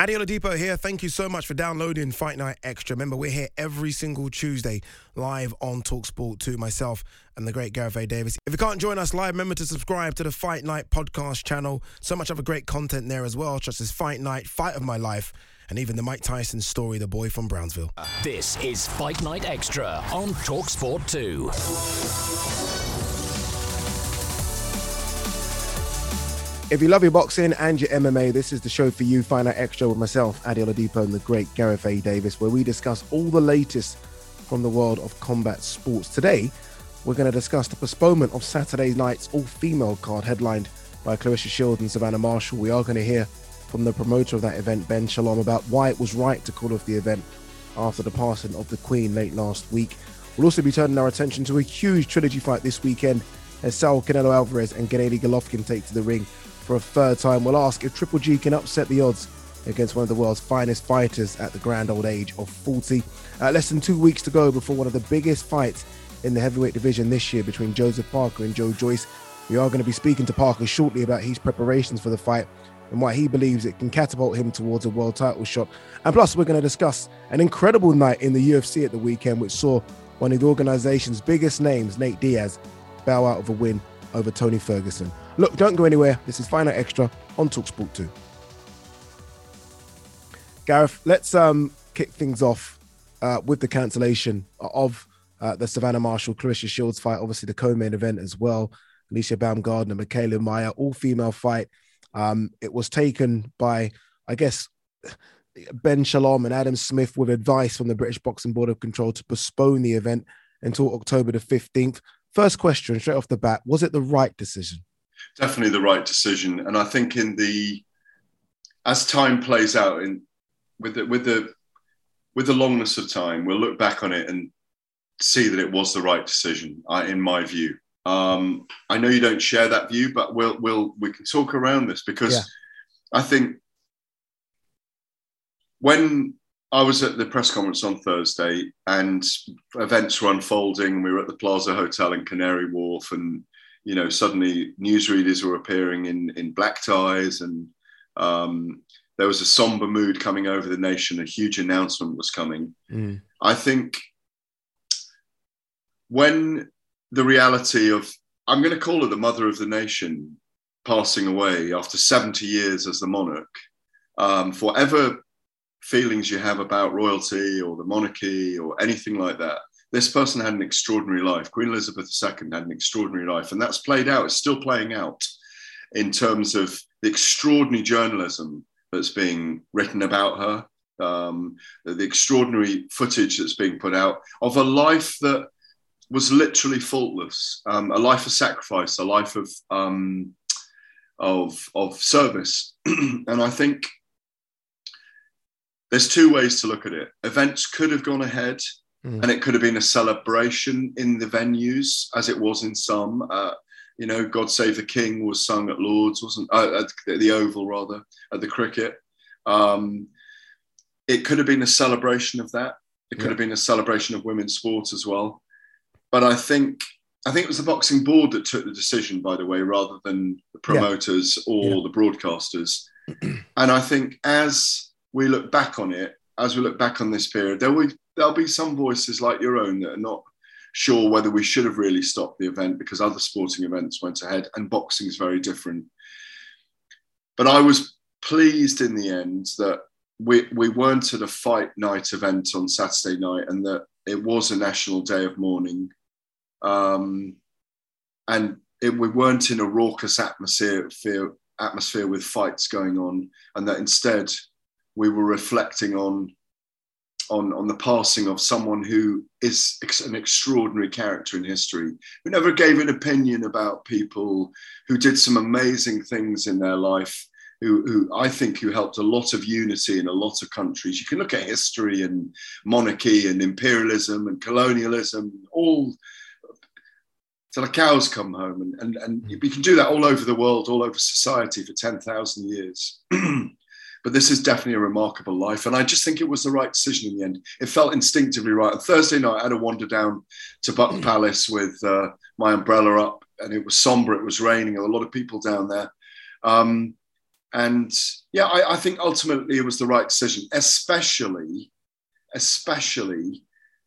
Adi Oladipo here. Thank you so much for downloading Fight Night Extra. Remember, we're here every single Tuesday live on Talksport Two, myself and the great Gareth A. Davis. If you can't join us live, remember to subscribe to the Fight Night podcast channel. So much other great content there as well, such as Fight Night, Fight of My Life, and even the Mike Tyson story, The Boy from Brownsville. This is Fight Night Extra on Talksport Two. If you love your boxing and your MMA, this is the show for you. Find Out Extra with myself, Adi Oladipo, and the great Gareth A. Davis, where we discuss all the latest from the world of combat sports. Today, we're going to discuss the postponement of Saturday night's all-female card headlined by Clarissa Shields and Savannah Marshall. We are going to hear from the promoter of that event, Ben Shalom, about why it was right to call off the event after the passing of the Queen late last week. We'll also be turning our attention to a huge trilogy fight this weekend as Saul Canelo Alvarez and Gennady Golovkin take to the ring for a third time. We'll ask if Triple G can upset the odds against one of the world's finest fighters at the grand old age of 40. Less than 2 weeks to go before one of the biggest fights in the heavyweight division this year between Joseph Parker and Joe Joyce. We are going to be speaking to Parker shortly about his preparations for the fight and why he believes it can catapult him towards a world title shot. And plus, we're going to discuss an incredible night in the UFC at the weekend, which saw one of the organization's biggest names, Nate Diaz, bow out of a win over Tony Ferguson. Look, don't go anywhere. This is Fight Night Extra on Talksport 2. Gareth, let's kick things off with the cancellation of the Savannah Marshall, Clarissa Shields fight, obviously the co-main event as well. Alicia Baumgardner, Michaela Meyer, all-female fight. It was taken by, I guess, Ben Shalom and Adam Smith with advice from the British Boxing Board of Control to postpone the event until October the 15th. First question, straight off the bat, was it the right decision? Definitely the right decision, and I think as time plays out, with the longness of time, we'll look back on it and see that it was the right decision, in my view. I know you don't share that view, but we can talk around this because I think when I was at the press conference on Thursday and events were unfolding, we were at the Plaza Hotel in Canary Wharf and, you know, suddenly newsreaders were appearing in black ties and there was a somber mood coming over the nation. A huge announcement was coming. I think when the reality of, I'm going to call her the mother of the nation, passing away after 70 years as the monarch, for whatever feelings you have about royalty or the monarchy or anything like that, this person had an extraordinary life. Queen Elizabeth II had an extraordinary life, and that's played out. It's still playing out in terms of the extraordinary journalism that's being written about her, the extraordinary footage that's being put out of a life that was literally faultless, a life of sacrifice, a life of service. And I think there's two ways to look at it. Events could have gone ahead. And it could have been a celebration in the venues, as it was in some. You know, God Save the King was sung at Lord's, wasn't at the Oval, rather, at the cricket. It could have been a celebration of that. It could have been a celebration of women's sport as well. But I think it was the boxing board that took the decision, by the way, rather than the promoters or the broadcasters. And I think as we look back on it, as we look back on this period, there'll be some voices like your own that are not sure whether we should have really stopped the event because other sporting events went ahead and boxing is very different. But I was pleased in the end that we weren't at a fight night event on Saturday night and that it was a national day of mourning. And we weren't in a raucous atmosphere atmosphere with fights going on, and that instead we were reflecting on the passing of someone who is an extraordinary character in history, who never gave an opinion about people, who did some amazing things in their life, who I think who helped a lot of unity in a lot of countries. You can look at history and monarchy and imperialism and colonialism, all till the cows come home. And you can do that all over the world, all over society for 10,000 years. But this is definitely a remarkable life. And I just think it was the right decision in the end. It felt instinctively right. On Thursday night, I had a wander down to Buck Palace with my umbrella up, and it was sombre. It was raining. There were a lot of people down there. And yeah, I think ultimately it was the right decision, especially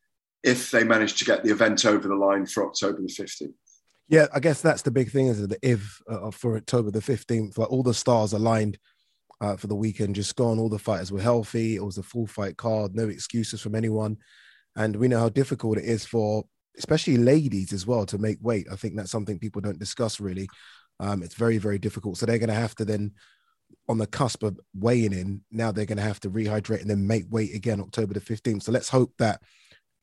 if they managed to get the event over the line for October the 15th. Yeah, I guess that's the big thing, is that if for October the 15th, like, all the stars aligned for the weekend just gone, all the fighters were healthy, it was a full fight card, no excuses from anyone. And we know how difficult it is for, especially ladies as well, to make weight. I think that's something people don't discuss really. It's very, very difficult. So they're going to have to then, on the cusp of weighing in, now they're going to have to rehydrate and then make weight again October the 15th. So let's hope that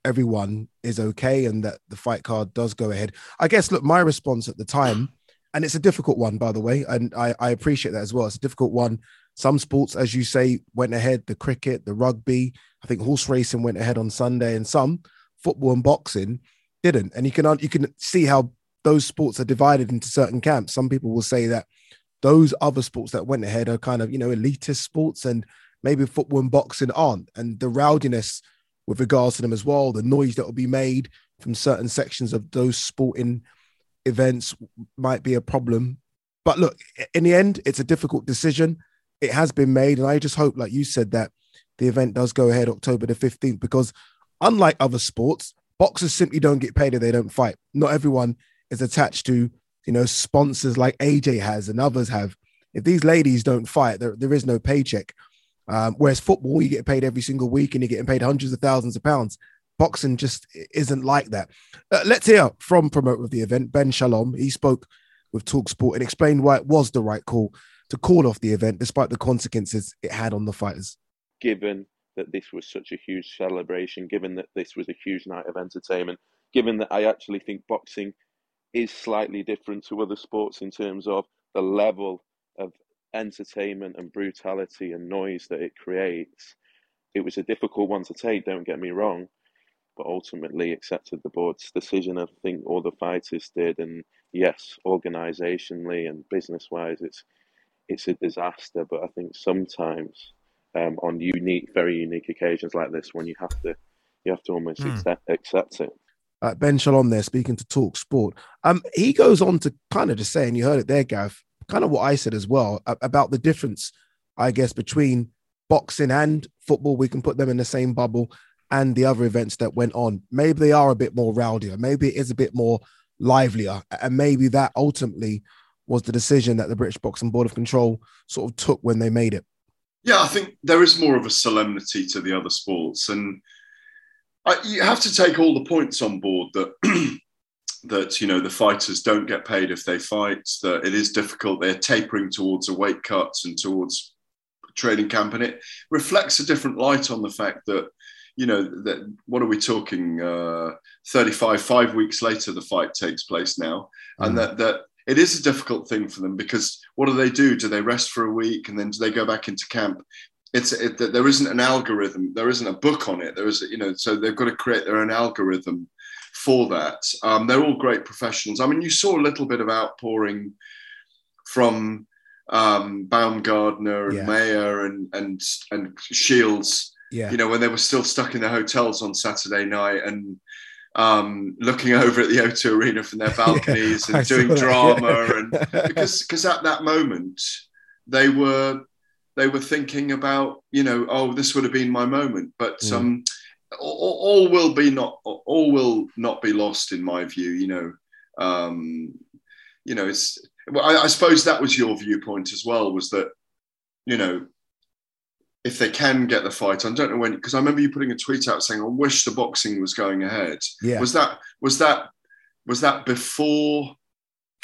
everyone is okay and that the fight card does go ahead. I guess, look, my response at the time, and it's a difficult one, by the way, and I appreciate that as well. It's a difficult one. Some sports, as you say, went ahead, the cricket, the rugby. I think horse racing went ahead on Sunday, and some, football and boxing, didn't. And you can see how those sports are divided into certain camps. Some people will say that those other sports that went ahead are kind of, you know, elitist sports, and maybe football and boxing aren't. And the rowdiness with regards to them as well, the noise that will be made from certain sections of those sporting events might be a problem. But look, in the end, it's a difficult decision. It has been made. And I just hope, like you said, that the event does go ahead October the 15th, because unlike other sports, boxers simply don't get paid if they don't fight. Not everyone is attached to, you know, sponsors like AJ has and others have. If these ladies don't fight, there is no paycheck. Whereas football, you get paid every single week and you're getting paid hundreds of thousands of pounds. Boxing just isn't like that. Let's hear from promoter of the event, Ben Shalom. He spoke with Talksport and explained why it was the right call to call off the event, despite the consequences it had on the fighters. Given that this was such a huge celebration, given that this was a huge night of entertainment, given that I actually think boxing is slightly different to other sports in terms of the level of entertainment and brutality and noise that it creates. It was a difficult one to take, don't get me wrong, but ultimately accepted the board's decision. I think all the fighters did, and yes, organisationally and business-wise, it's a disaster. But I think sometimes on very unique occasions like this, when you have to almost accept it. Ben Shalom there, speaking to Talk Sport. He goes on to kind of just say, and you heard it there, Gareth, kind of what I said as well, about the difference, I guess, between boxing and football. We can put them in the same bubble, and the other events that went on. Maybe they are a bit more rowdier. Maybe it is a bit more livelier. And maybe that ultimately was the decision that the British Boxing Board of Control sort of took when they made it. Yeah, I think there is more of a solemnity to the other sports. And you have to take all the points on board that that, you know, the fighters don't get paid if they fight, that it is difficult, they're tapering towards a weight cut and towards training camp, and it reflects a different light on the fact that, you know, that what are we talking, 5 weeks later the fight takes place now, and that it is a difficult thing for them, because what do they do? Do they rest for a week and then do they go back into camp? There isn't an algorithm. There isn't a book on it. There is, you know, so they've got to create their own algorithm for that. They're all great professionals. I mean, you saw a little bit of outpouring from Baumgardner and Meyer and Shields. Yeah. You know, when they were still stuck in their hotels on Saturday night and looking over at the O2 Arena from their balconies and doing drama, and because at that moment they were thinking about, you know, oh, this would have been my moment, but all will not be lost, in my view. You know, I suppose that was your viewpoint as well, was that, you know, if they can get the fight, I don't know when, because I remember you putting a tweet out saying, I wish the boxing was going ahead. Yeah. Was that before?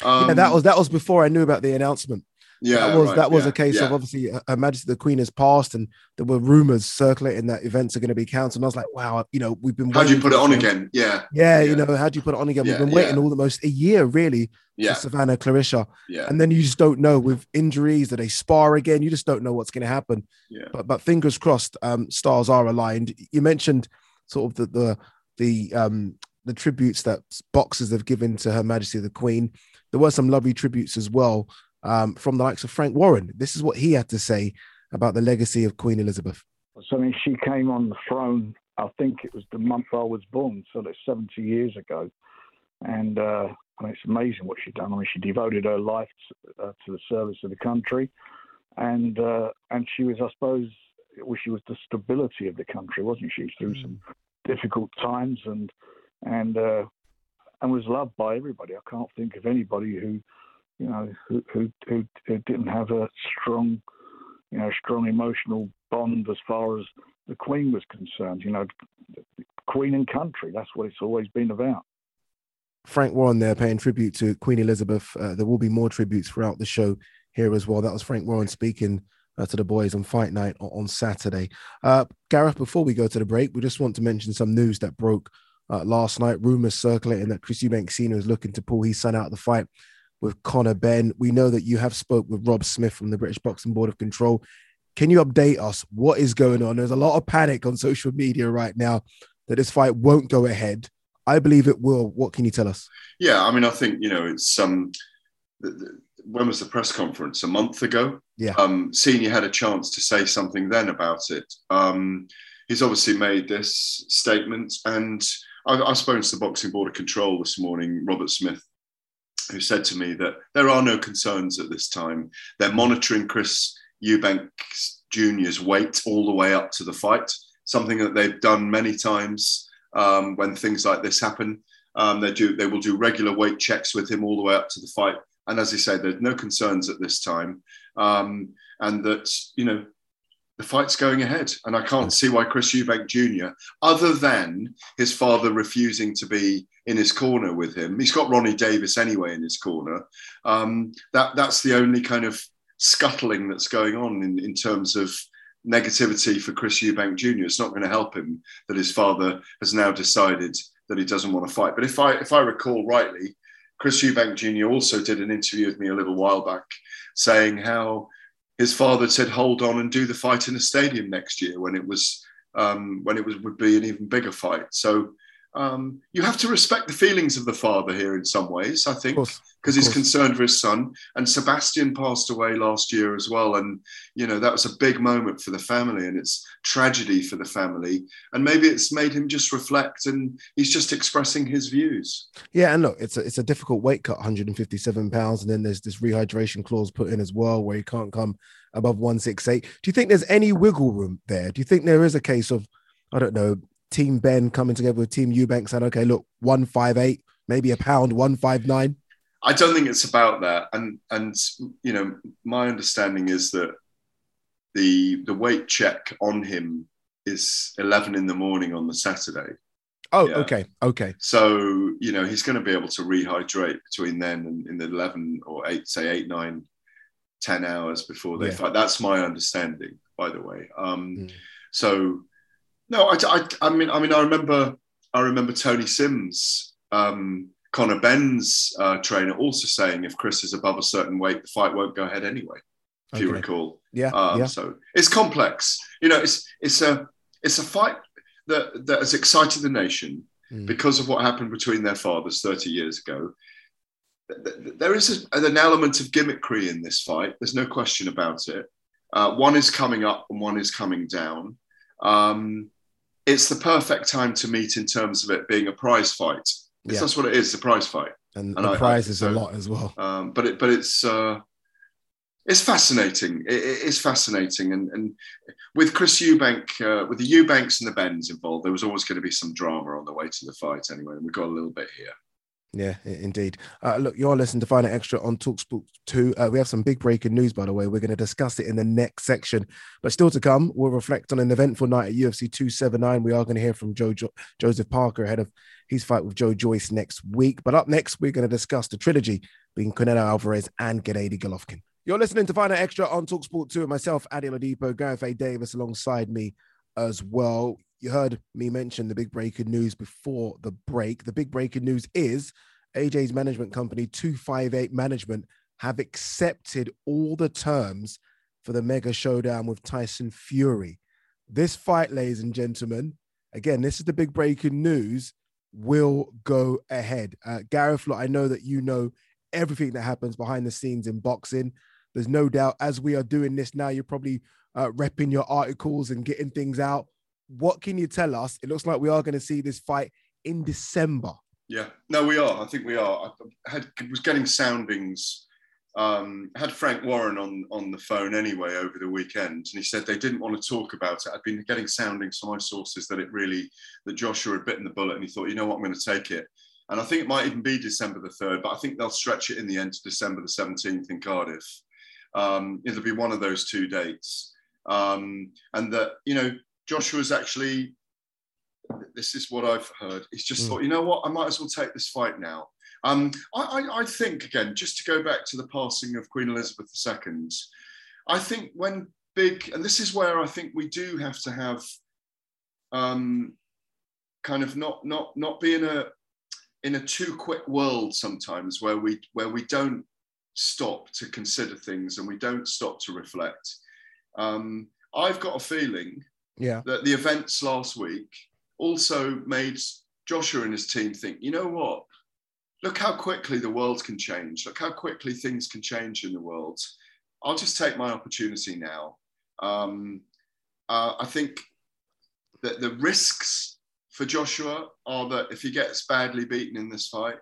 Yeah, that was before I knew about the announcement. Yeah, that was a case of obviously Her Majesty the Queen has passed, and there were rumors circulating that events are going to be cancelled. And I was like, wow, you know, we've been waiting. How do you put it on again? How do you put it on again? We've been waiting almost a year, really, for Savannah, Clarissa. Yeah. And then you just don't know with injuries that they spar again. You just don't know what's going to happen. Yeah. But fingers crossed, stars are aligned. You mentioned sort of the tributes that boxers have given to Her Majesty the Queen. There were some lovely tributes as well. From the likes of Frank Warren. This is what he had to say about the legacy of Queen Elizabeth. So when she came on the throne, I think it was the month I was born, so that's 70 years ago. And I mean, it's amazing what she done. I mean, she devoted her life to the service of the country. And she was, I suppose, well, she was the stability of the country, wasn't she? Through some difficult times and was loved by everybody. I can't think of anybody who didn't have a strong emotional bond as far as the Queen was concerned. You know, Queen and country, that's what it's always been about. Frank Warren there paying tribute to Queen Elizabeth. There will be more tributes throughout the show here as well. That was Frank Warren speaking to the boys on Fight Night on Saturday. Gareth, before we go to the break, we just want to mention some news that broke last night. Rumours circulating that Chris Eubank Sr. is looking to pull his son out of the fight with Conor Ben. We know that you have spoke with Rob Smith from the British Boxing Board of Control. Can you update us? What is going on? There's a lot of panic on social media right now that this fight won't go ahead. I believe it will. What can you tell us? Yeah, I mean, I think, you know, it's... when was the press conference? A month ago? Yeah. Senior had a chance to say something then about it. He's obviously made this statement, and I've spoken to the Boxing Board of Control this morning, Robert Smith, who said to me that there are no concerns at this time. They're monitoring Chris Eubank Jr.'s weight all the way up to the fight, something that they've done many times when things like this happen. They will do regular weight checks with him all the way up to the fight. And as I say, there's no concerns at this time. And that, you know, the fight's going ahead. And I can't see why Chris Eubank Jr., other than his father refusing to be in his corner with him. He's got Ronnie Davis anyway in his corner. That's the only kind of scuttling that's going on in terms of negativity for Chris Eubank Jr. It's not going to help him that his father has now decided that he doesn't want to fight. But if I recall rightly, Chris Eubank Jr. also did an interview with me a little while back saying how his father said, hold on and do the fight in a stadium next year would be an even bigger fight. So you have to respect the feelings of the father here in some ways, I think, because he's concerned for his son. And Sebastian passed away last year as well. And, you know, that was a big moment for the family, and it's tragedy for the family. And maybe it's made him just reflect, and he's just expressing his views. Yeah. And look, it's a difficult weight cut, 157 pounds. And then there's this rehydration clause put in as well, where he can't come above 168. Do you think there's any wiggle room there? Do you think there is a case of, I don't know, Team Ben coming together with Team Eubank saying, okay, look, 158, maybe a pound, 159? I don't think it's about that. And you know, my understanding is that the weight check on him is 11 in the morning on the Saturday. Oh, yeah. Okay. So, you know, he's going to be able to rehydrate between then and in the 11 or 8, say 8, 9, 10 hours before they fight. That's my understanding, by the way. So... No, I mean, I remember Tony Sims, Conor Ben's trainer, also saying if Chris is above a certain weight, the fight won't go ahead anyway. If you recall, So it's complex. You know, it's a fight that has excited the nation because of what happened between their fathers 30 years ago. There is an element of gimmickry in this fight. There's no question about it. One is coming up and one is coming down. It's the perfect time to meet in terms of it being a prize fight. That's what it is, a prize fight. And the prize is a lot as well. But it's fascinating. It's fascinating. And with Chris Eubank, with the Eubanks and the Bens involved, there was always going to be some drama on the way to the fight anyway. And we've got a little bit here. Yeah, indeed. Look, you're listening to Fight Night Extra on Talksport Two. We have some big breaking news, by the way. We're going to discuss it in the next section. But still to come, we'll reflect on an eventful night at UFC 279. We are going to hear from Joseph Parker ahead of his fight with Joe Joyce next week. But up next, we're going to discuss the trilogy being Canelo Alvarez and Gennady Golovkin. You're listening to Fight Night Extra on Talksport Two. Myself, Adi Oladipo, Gareth A. Davis alongside me as well. You heard me mention the big breaking news before the break. The big breaking news is AJ's management company, 258 Management, have accepted all the terms for the mega showdown with Tyson Fury. This fight, ladies and gentlemen, again, this is the big breaking news, will go ahead. Gareth, look, I know that you know everything that happens behind the scenes in boxing. There's no doubt, as we are doing this now, you're probably repping your articles and getting things out. What can you tell us? It looks like we are going to see this fight in December. Yeah, no, we are. I think we are. I was getting soundings. Had Frank Warren on the phone anyway over the weekend, and he said they didn't want to talk about it. I'd been getting soundings from my sources that that Joshua had bitten the bullet, and he thought, you know what, I'm going to take it. And I think it might even be December the 3rd, but I think they'll stretch it in the end to December the 17th in Cardiff. It'll be one of those two dates. And that, you know, Joshua's actually, this is what I've heard. He's just thought, you know what, I might as well take this fight now. I think, again, just to go back to the passing of Queen Elizabeth II, I think when big, and this is where I think we do have to have kind of not be in a too quick world sometimes, where we don't stop to consider things and we don't stop to reflect. I've got a feeling that the events last week also made Joshua and his team think, you know what? Look how quickly the world can change. Look how quickly things can change in the world. I'll just take my opportunity now. I think that the risks for Joshua are that if he gets badly beaten in this fight,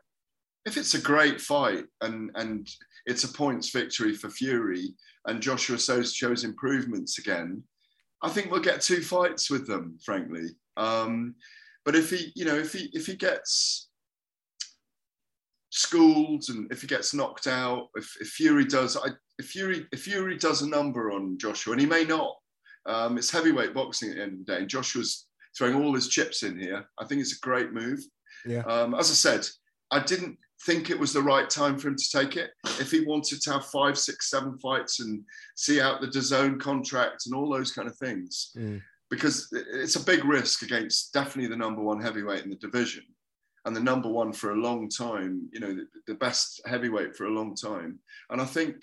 if it's a great fight and it's a points victory for Fury and Joshua shows improvements again, I think we'll get two fights with them, frankly. But if he gets schooled and if he gets knocked out, if Fury does a number on Joshua, and he may not, it's heavyweight boxing at the end of the day, and Joshua's throwing all his chips in here. I think it's a great move. Yeah. As I said, I didn't think it was the right time for him to take it. If he wanted to have 5, 6, 7 fights and see out the DAZN contract and all those kind of things, because it's a big risk against definitely the number one heavyweight in the division. And the number one for a long time, you know, the best heavyweight for a long time. And I think,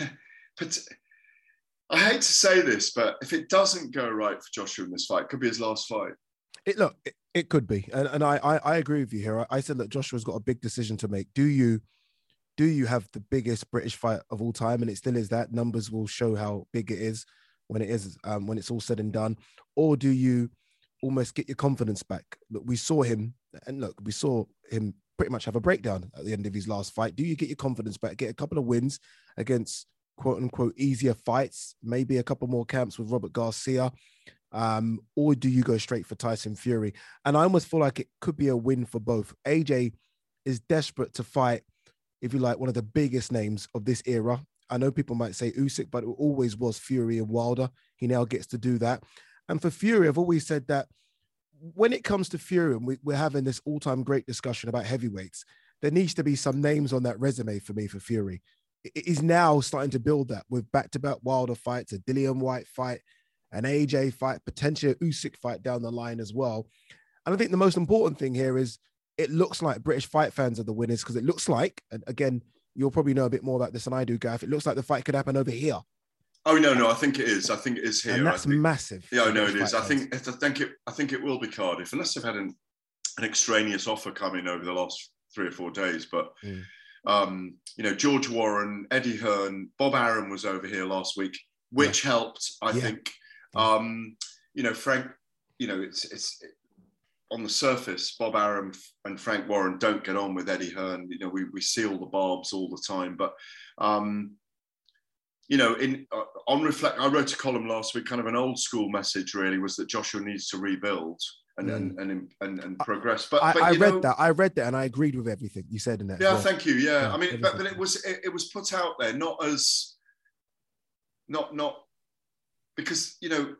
I hate to say this, but if it doesn't go right for Joshua in this fight, it could be his last fight. It could be. And I agree with you here. I said that Joshua's got a big decision to make. Do you have the biggest British fight of all time? And it still is that. Numbers will show how big it is when it's all said and done. Or do you almost get your confidence back? Look, we saw him pretty much have a breakdown at the end of his last fight. Do you get your confidence back? Get a couple of wins against quote unquote easier fights, maybe a couple more camps with Robert Garcia, or do you go straight for Tyson Fury? And I almost feel like it could be a win for both. AJ is desperate to fight, if you like, one of the biggest names of this era. I know people might say Usyk, but it always was Fury and Wilder. He now gets to do that. And for Fury, I've always said that when it comes to Fury, and we're having this all-time great discussion about heavyweights, there needs to be some names on that resume for me for Fury. It is now starting to build that with back-to-back Wilder fights, a Dillian Whyte fight, an AJ fight, potentially an Usyk fight down the line as well. And I think the most important thing here is it looks like British fight fans are the winners, because it looks like, and again, you'll probably know a bit more about this than I do, Gareth, it looks like the fight could happen over here. Oh no! I think it is. I think it is here. And that's massive. Yeah, no, it is. I think it will be Cardiff, unless they've had an extraneous offer come in over the last 3 or 4 days. But you know, George Warren, Eddie Hearn, Bob Arum was over here last week, which helped. I think. You know, Frank. You know, it's on the surface, Bob Arum and Frank Warren don't get on with Eddie Hearn. You know, we see all the barbs all the time, but. You know, on reflect, I wrote a column last week, kind of an old school message really, was that Joshua needs to rebuild and progress. But I read that and I agreed with everything you said in that. Yeah, thank you. Yeah, I mean, but it was put out there, not because, you know,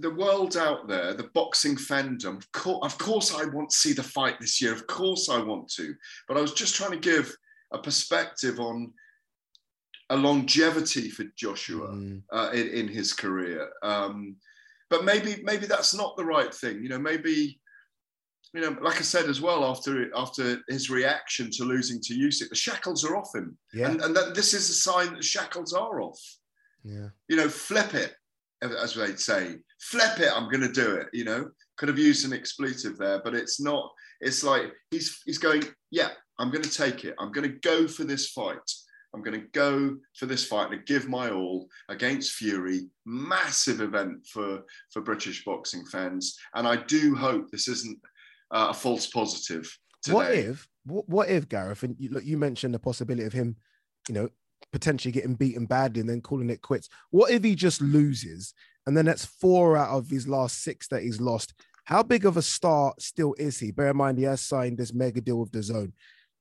the world out there, the boxing fandom, of course I want to see the fight this year. Of course I want to, but I was just trying to give a perspective on a longevity for Joshua in his career. But maybe that's not the right thing. You know, maybe, you know, like I said as well, after his reaction to losing to Usyk, the shackles are off him. Yeah. And that, this is a sign that shackles are off. Yeah. You know, flip it, as they'd say. Flip it, I'm going to do it, you know. Could have used an expletive there, but it's not. It's like he's going, yeah, I'm going to take it. I'm going to go for this fight. I'm going to go for this fight and give my all against Fury. Massive event for British boxing fans. And I do hope this isn't a false positive today. What if, Gareth, and you mentioned the possibility of him, you know, potentially getting beaten badly and then calling it quits. What if he just loses? And then that's 4 out of his last 6 that he's lost. How big of a star still is he? Bear in mind, he has signed this mega deal with DAZN.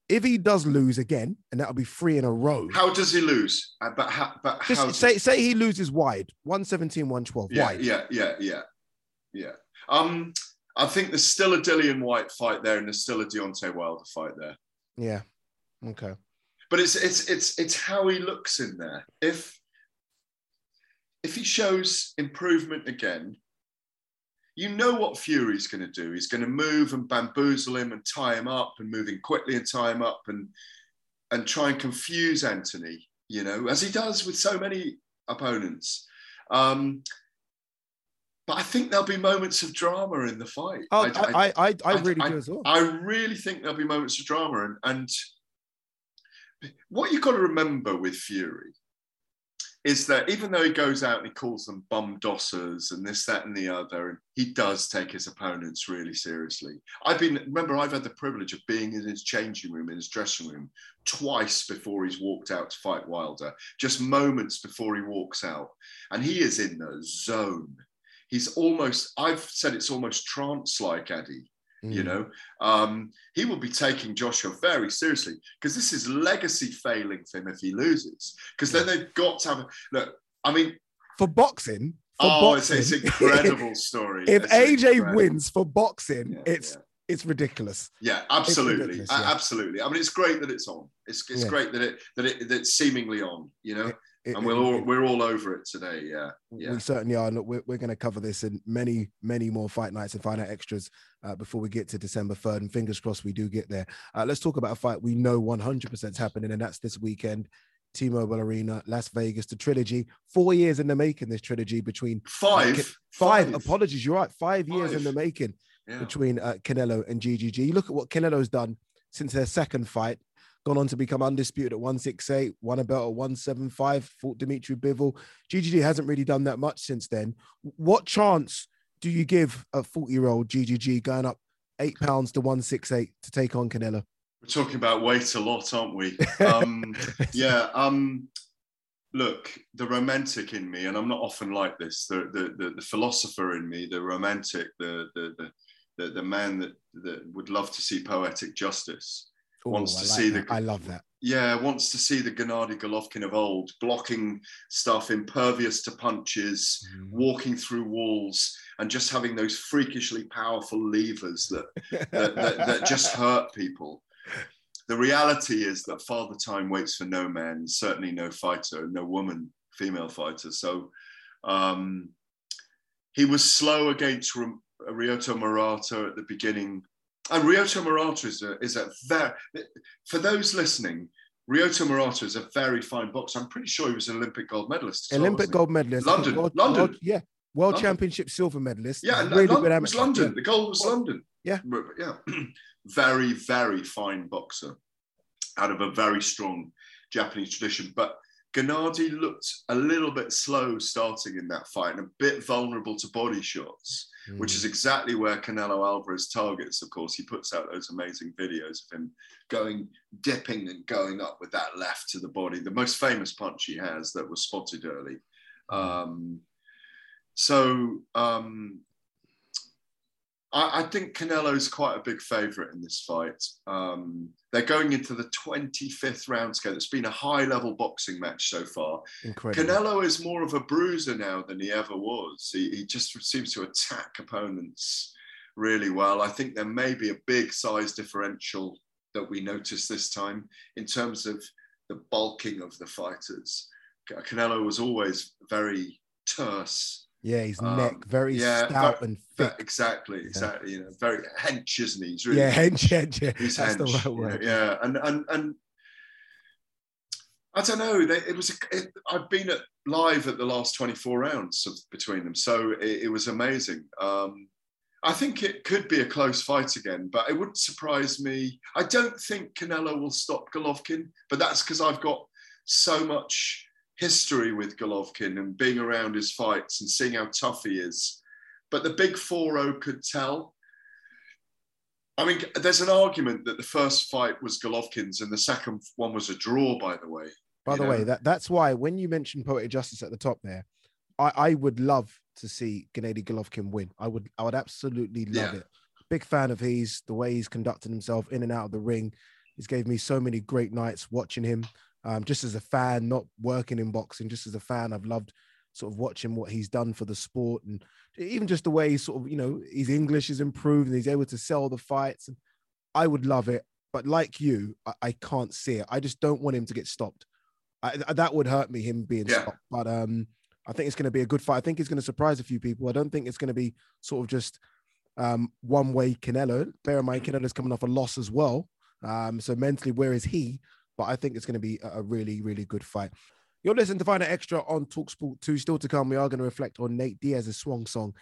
If he does lose again, and that'll be 3 in a row. How does he lose? Say he loses wide, 117, 112, wide. Yeah. I think there's still a Dillian Whyte fight there, and there's still a Deontay Wilder fight there. Yeah. Okay. But it's how he looks in there. If he shows improvement again, you know what Fury's going to do. He's going to move and bamboozle him and tie him up and move in quickly and tie him up and try and confuse Anthony, you know, as he does with so many opponents. But I think there'll be moments of drama in the fight. Oh, I really do as well. I really think there'll be moments of drama. And what you've got to remember with Fury is that even though he goes out and he calls them bum dossers and this, that, and the other, and he does take his opponents really seriously. I've had the privilege of being in his changing room, in his dressing room, twice before he's walked out to fight Wilder, just moments before he walks out. And he is in the zone. I've said it's almost trance-like, Adi. You know, he will be taking Joshua very seriously because this is legacy failing for him if he loses. Because then they've got to have for boxing, it's incredible story. If it's AJ wins for boxing, it's ridiculous. Yeah, absolutely, ridiculous, yeah. Absolutely. I mean, it's great that it's on. It's great that it's seemingly on. You know. We're all over it today, yeah. We certainly are. Look, we're going to cover this in many, many more Fight Nights and Fight Night Extras before we get to December 3rd, and fingers crossed we do get there. Let's talk about a fight we know 100% is happening, and that's this weekend, T-Mobile Arena, Las Vegas, the trilogy. 4 years in the making, this trilogy between... Five, apologies, you're right. 5 years in the making between Canelo and GGG. You look at what Canelo's done since their second fight, gone on to become undisputed at 168, won a belt at 175, fought Dimitri Bivol. GGG hasn't really done that much since then. What chance do you give a 40-year-old GGG going up 8 pounds to 168 to take on Canelo? We're talking about weight a lot, aren't we? Look, the romantic in me, and I'm not often like this, the philosopher in me, the romantic, the man that would love to see poetic justice, I love that. Yeah, wants to see the Gennady Golovkin of old, blocking stuff, impervious to punches, walking through walls, and just having those freakishly powerful levers that just hurt people. The reality is that Father Time waits for no man, certainly no fighter, no woman, female fighter. So he was slow against Ryota Murata at the beginning. And Ryota Murata is a very, for those listening, Ryota Murata is a very fine boxer. I'm pretty sure he was an Olympic gold medalist. London. Yeah. World London. Championship silver medalist. Yeah, really London was London. Yeah. The gold was London. Yeah. Yeah. Very, very fine boxer out of a very strong Japanese tradition. But Gennady looked a little bit slow starting in that fight and a bit vulnerable to body shots. Which is exactly where Canelo Alvarez targets, of course. He puts out those amazing videos of him going, dipping and going up with that left to the body. The most famous punch he has that was spotted early. I think Canelo's quite a big favourite in this fight. They're going into the 25th round together. It's been a high-level boxing match so far. Incredible. Canelo is more of a bruiser now than he ever was. He just seems to attack opponents really well. I think there may be a big size differential that we notice this time in terms of the bulking of the fighters. Canelo was always very terse. Yeah, his neck very stout and thick. Exactly. You know, very hench, isn't he? He's really hench. Yeah. He's That's hench, the right word. You know, yeah, and I don't know. I've been live at the last 24 rounds between them, so it was amazing. I think it could be a close fight again, but it wouldn't surprise me. I don't think Canelo will stop Golovkin, but that's because I've got so much history with Golovkin and being around his fights and seeing how tough he is. But the big 4-0 could tell. I mean, there's an argument that the first fight was Golovkin's and the second one was a draw, by the way. By the way, that's why when you mentioned Poetic Justice at the top there, I would love to see Gennady Golovkin win. I would absolutely love it. Big fan of the way he's conducted himself in and out of the ring. He's gave me so many great nights watching him. Just as a fan, not working in boxing, just as a fan, I've loved sort of watching what he's done for the sport, and even just the way he's sort of, you know, his English is improved and he's able to sell the fights. I would love it, but like you, I can't see it. I just don't want him to get stopped. That would hurt me, him being stopped. But I think it's going to be a good fight. I think it's going to surprise a few people. I don't think it's going to be sort of just one-way Canelo. Bear in mind, Canelo's coming off a loss as well. So mentally, where is he? But I think it's going to be a really, really good fight. You're listening to Fight Night Extra on Talksport 2. Still to come, we are going to reflect on Nate Diaz's swan song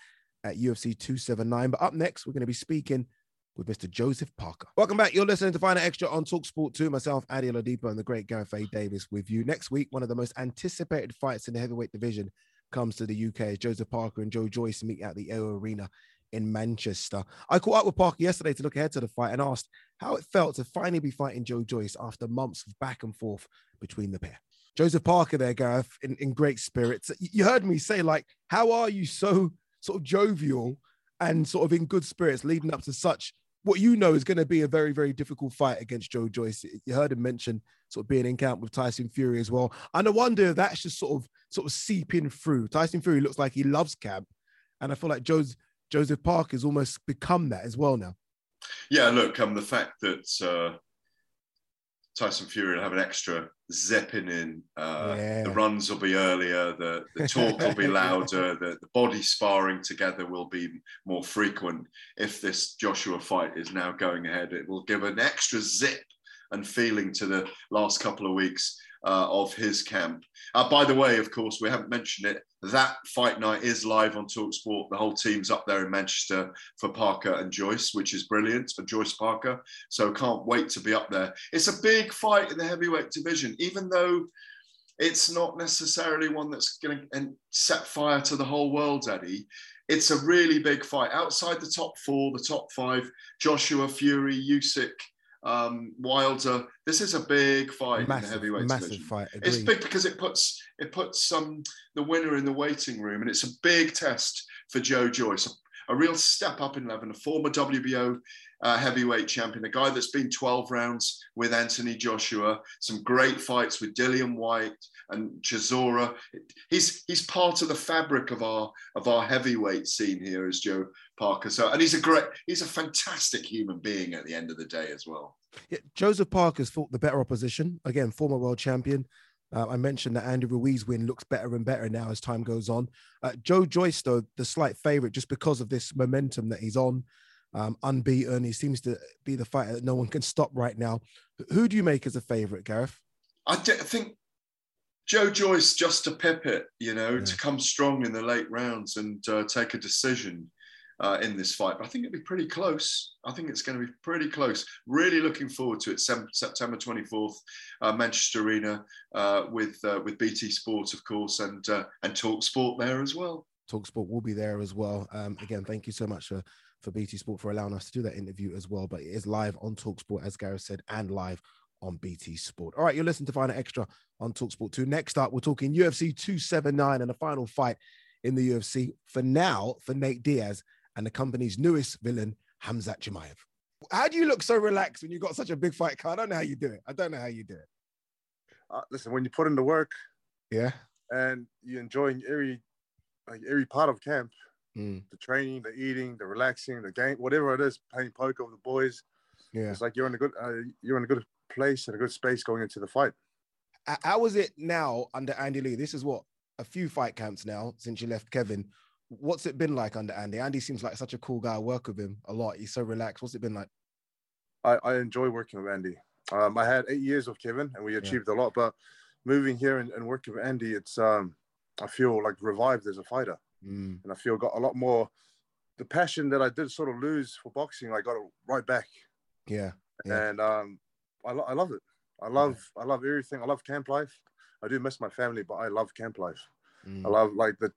at UFC 279. But up next, we're going to be speaking with Mr. Joseph Parker. Welcome back. You're listening to Fight Night Extra on Talksport 2. Myself, Adi Oladipo, and the great Gareth A. Davis with you. Next week, one of the most anticipated fights in the heavyweight division comes to the UK as Joseph Parker and Joe Joyce meet at the AO Arena in Manchester. I caught up with Parker yesterday to look ahead to the fight and asked how it felt to finally be fighting Joe Joyce after months of back and forth between the pair. Joseph Parker there, Gareth, in great spirits. You heard me say, like, how are you so sort of jovial and sort of in good spirits leading up to such, what you know is going to be a very, very difficult fight against Joe Joyce? You heard him mention sort of being in camp with Tyson Fury as well. And I wonder if that's just sort of seeping through. Tyson Fury looks like he loves camp. And I feel like Joseph Parker has almost become that as well now. Yeah, look, the fact that Tyson Fury will have an extra zepping in, the runs will be earlier, the talk will be louder, the body sparring together will be more frequent. If this Joshua fight is now going ahead, it will give an extra zip and feeling to the last couple of weeks of his camp. By the way, of course, we haven't mentioned it, that fight night is live on TalkSport. The whole team's up there in Manchester for Parker and Joyce, which is brilliant, for Joyce Parker. So can't wait to be up there. It's a big fight in the heavyweight division, even though it's not necessarily one that's going to set fire to the whole world, Eddie. It's a really big fight. Outside the top four, the top five, Joshua, Fury, Usyk, Wilder. This is a big fight, in the heavyweight division. Fight, it's big because it puts the winner in the waiting room, and it's a big test for Joe Joyce, a real step up in level, a former WBO heavyweight champion, a guy that's been 12 rounds with Anthony Joshua, some great fights with Dillian Whyte and Chisora. He's part of the fabric of our heavyweight scene here, is Joe Parker. So, and he's a fantastic human being at the end of the day as well. Yeah, Joseph Parker's fought the better opposition. Again, former world champion. I mentioned that Andy Ruiz's win looks better and better now as time goes on. Joe Joyce, though, the slight favourite just because of this momentum that he's on, unbeaten. He seems to be the fighter that no one can stop right now. Who do you make as a favourite, Gareth? I think Joe Joyce just to pip it, to come strong in the late rounds and take a decision in this fight. But I think it'll be pretty close. I think it's going to be pretty close. Really looking forward to it. September 24th, Manchester Arena with BT Sport, of course, and TalkSport there as well. TalkSport will be there as well. Again, thank you so much for BT Sport for allowing us to do that interview as well. But it is live on TalkSport, as Gareth said, and live on BT Sport. All right, you're listening to Fight Night Extra on TalkSport 2. Next up, we're talking UFC 279 and the final fight in the UFC for now for Nate Diaz and the company's newest villain, Khamzat Chimaev. How do you look so relaxed when you've got such a big fight? I don't know how you do it. Listen, when you put in the work, and you're enjoying every part of camp, the training, the eating, the relaxing, the game, whatever it is, playing poker with the boys, it's like you're in a good place and a good space going into the fight. How is it now under Andy Lee? This is what, a few fight camps now since you left Kevin. What's it been like under Andy? Andy seems like such a cool guy. I work with him a lot. He's so relaxed. What's it been like? I enjoy working with Andy. I had 8 years with Kevin and we achieved a lot, but moving here and working with Andy, it's I feel like revived as a fighter. And I feel got a lot more, the passion that I did sort of lose for boxing, I got it right back. And I love it. I love everything. I love camp life. I do miss my family, but I love camp life. I love like the,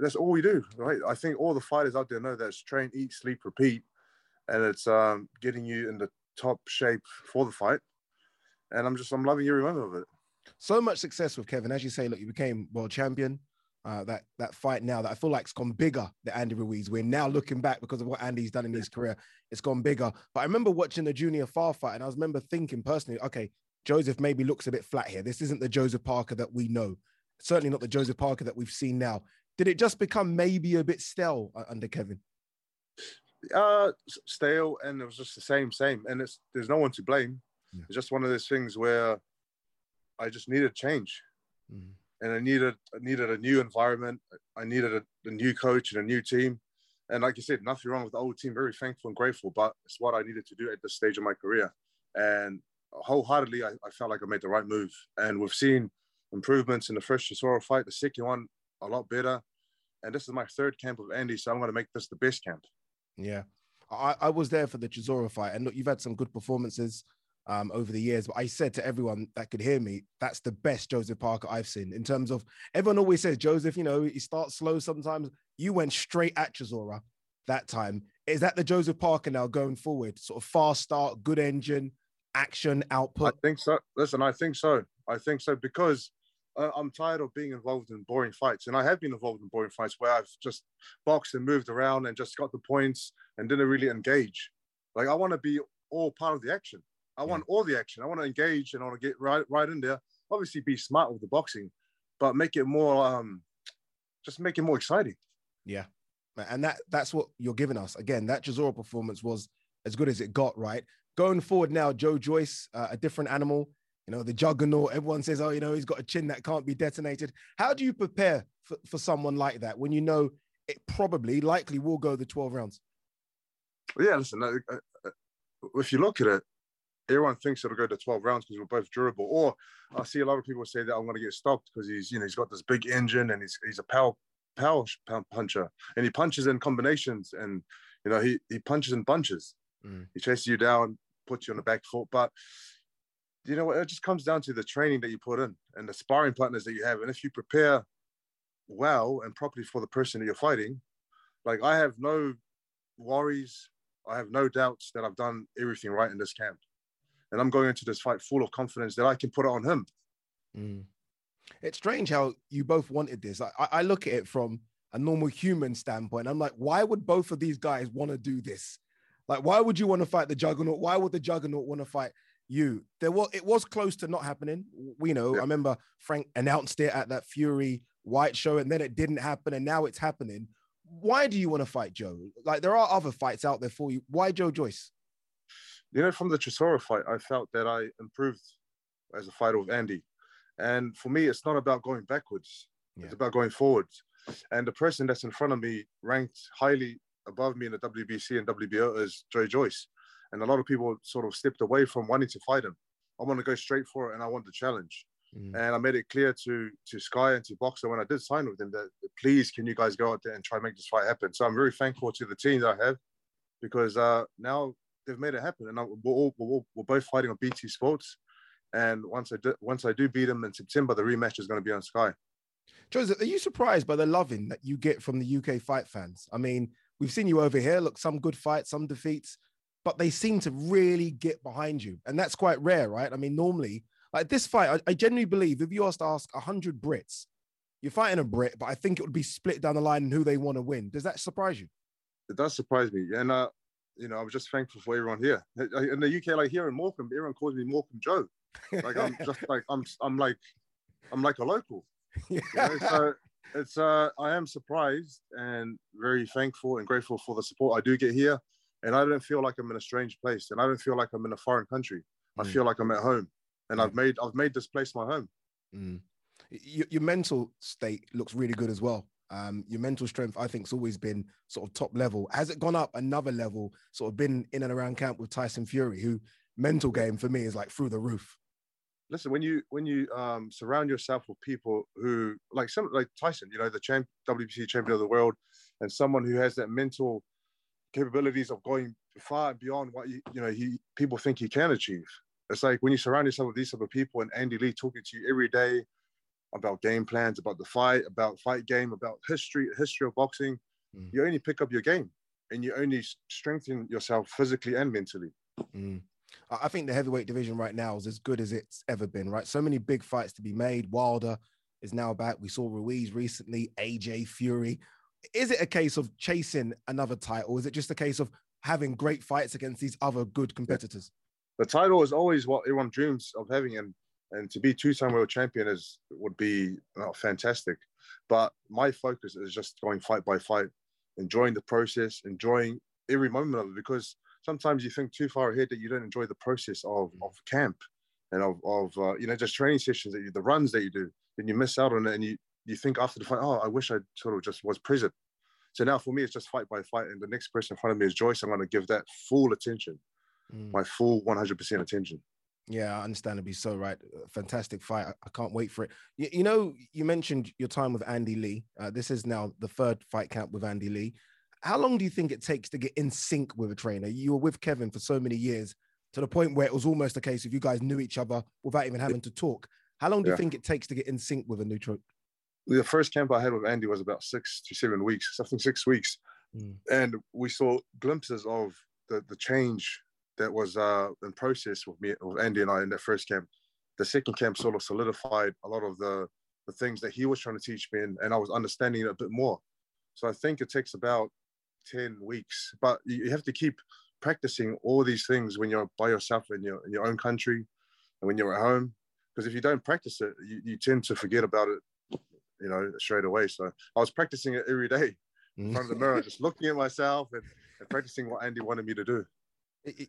that's all we do, right? I think all the fighters out there know that's train, eat, sleep, repeat. And it's getting you in the top shape for the fight. And I'm loving every moment of it. So much success with Kevin. As you say, look, you became world champion. That fight now that I feel like it's gone bigger than Andy Ruiz. We're now looking back because of what Andy's done in his career. It's gone bigger. But I remember watching the Junior Far fight and I remember thinking personally, okay, Joseph maybe looks a bit flat here. This isn't the Joseph Parker that we know. Certainly not the Joseph Parker that we've seen now. Did it just become maybe a bit stale under Kevin? Stale, and it was just the same. And there's no one to blame. It's just one of those things where I just needed change. And I needed a new environment. I needed a new coach and a new team. And like you said, nothing wrong with the old team. Very thankful and grateful, but it's what I needed to do at this stage of my career. And wholeheartedly, I felt like I made the right move. And we've seen improvements in the first Chisora fight, the second one a lot better. And this is my third camp with Andy, so I'm going to make this the best camp. Yeah. I was there for the Chisora fight. And look, you've had some good performances over the years, but I said to everyone that could hear me, that's the best Joseph Parker I've seen in terms of, everyone always says, Joseph, you know, he starts slow sometimes. You went straight at Chisora that time. Is that the Joseph Parker now going forward? Sort of fast start, good engine, action, output? I think so. Listen, I think so because I'm tired of being involved in boring fights. And I have been involved in boring fights where I've just boxed and moved around and just got the points and didn't really engage. Like, I want to be all part of the action. I want all the action. I want to engage and I want to get right in there. Obviously, be smart with the boxing, but make it more, just make it more exciting. Yeah, and that's what you're giving us. Again, that Chisora performance was as good as it got, right? Going forward now, Joe Joyce, a different animal. You know, the juggernaut. Everyone says, oh, you know, he's got a chin that can't be detonated. How do you prepare for someone like that when you know it probably, likely will go the 12 rounds? Yeah, listen, if you look at it, everyone thinks it'll go to 12 rounds because we're both durable. Or I see a lot of people say that I'm going to get stopped because he's, you know, he's got this big engine and he's a power puncher. And he punches in combinations and, you know, he punches in bunches. He chases you down, puts you on the back foot. But, you know, it just comes down to the training that you put in and the sparring partners that you have. And if you prepare well and properly for the person that you're fighting, like, I have no worries. I have no doubts that I've done everything right in this camp. And I'm going into this fight full of confidence that I can put it on him. It's strange how you both wanted this. I look at it from a normal human standpoint. I'm like, why would both of these guys want to do this? Like, why would you want to fight the Juggernaut? Why would the Juggernaut want to fight you? It was close to not happening. We know, I remember Frank announced it at that Fury White show, and then it didn't happen, and now it's happening. Why do you want to fight Joe? Like, there are other fights out there for you. Why Joe Joyce? You know, from the Chisora fight, I felt that I improved as a fighter with Andy. And for me, it's not about going backwards. It's about going forwards. And the person that's in front of me, ranked highly above me in the WBC and WBO, is Joe Joyce. And a lot of people sort of stepped away from wanting to fight him. I want to go straight for it and I want the challenge. And I made it clear to Sky and to Boxer when I did sign with them that, please, can you guys go out there and try and make this fight happen? So I'm very thankful to the team that I have, because now they've made it happen, and we're both fighting on BT Sports. And once I do beat him in September, the rematch is going to be on Sky. Joseph, are you surprised by the loving that you get from the UK fight fans? I mean, we've seen you over here. Look, some good fights, some defeats, but they seem to really get behind you, and that's quite rare, right? I mean, normally, like this fight, I genuinely believe if you asked to ask 100 Brits, you're fighting a Brit, but I think it would be split down the line in who they want to win. Does that surprise you? It does surprise me, and you know, I was just thankful for everyone here in the UK. Like here in Morecambe, everyone calls me Morecambe Joe. Like I'm like a local. Yeah. You know? So it's I am surprised and very thankful and grateful for the support I do get here. And I don't feel like I'm in a strange place, and I don't feel like I'm in a foreign country. I feel like I'm at home. and I've made this place my home. Your mental state looks really good as well. Your mental strength, I think, has always been sort of top level. Has it gone up another level, sort of been in and around camp with Tyson Fury, who mental game for me is like through the roof? Listen, when you surround yourself with people who like Tyson, you know, the WBC champion of the world, and someone who has that mental capabilities of going far beyond what people think he can achieve. It's like when you surround yourself with these type of people, and Andy Lee talking to you every day about game plans, about the fight, about fight game, about history of boxing, you only pick up your game and you only strengthen yourself physically and mentally. I think the heavyweight division right now is as good as it's ever been, right? So many big fights to be made. Wilder is now back. We saw Ruiz recently, AJ Fury. Is it a case of chasing another title? Is it just a case of having great fights against these other good competitors? The title is always what everyone dreams of having, and to be two-time world champion would be fantastic. But my focus is just going fight by fight, enjoying the process, enjoying every moment of it, because sometimes you think too far ahead that you don't enjoy the process of camp and of just training sessions, the runs that you do, then you miss out on it, and you think after the fight, oh, I wish I sort of just was present. So now for me, it's just fight by fight, and the next person in front of me is Joyce. I'm going to give that full attention, my full 100% attention. Yeah, understandably so, right? Fantastic fight. I can't wait for it. You mentioned your time with Andy Lee. This is now the third fight camp with Andy Lee. How long do you think it takes to get in sync with a trainer? You were with Kevin for so many years, to the point where it was almost a case of you guys knew each other without even having to talk. How long do you think it takes to get in sync with a new trainer? The first camp I had with Andy was about 6 to 7 weeks, I think 6 weeks. And we saw glimpses of the change that was in process with Andy and I in that first camp. The second camp sort of solidified a lot of the things that he was trying to teach me, and I was understanding it a bit more. So I think it takes about 10 weeks, but you have to keep practicing all these things when you're by yourself in your own country and when you're at home, because if you don't practice it, you tend to forget about it, straight away. So I was practicing it every day in front of the mirror, just looking at myself and practicing what Andy wanted me to do.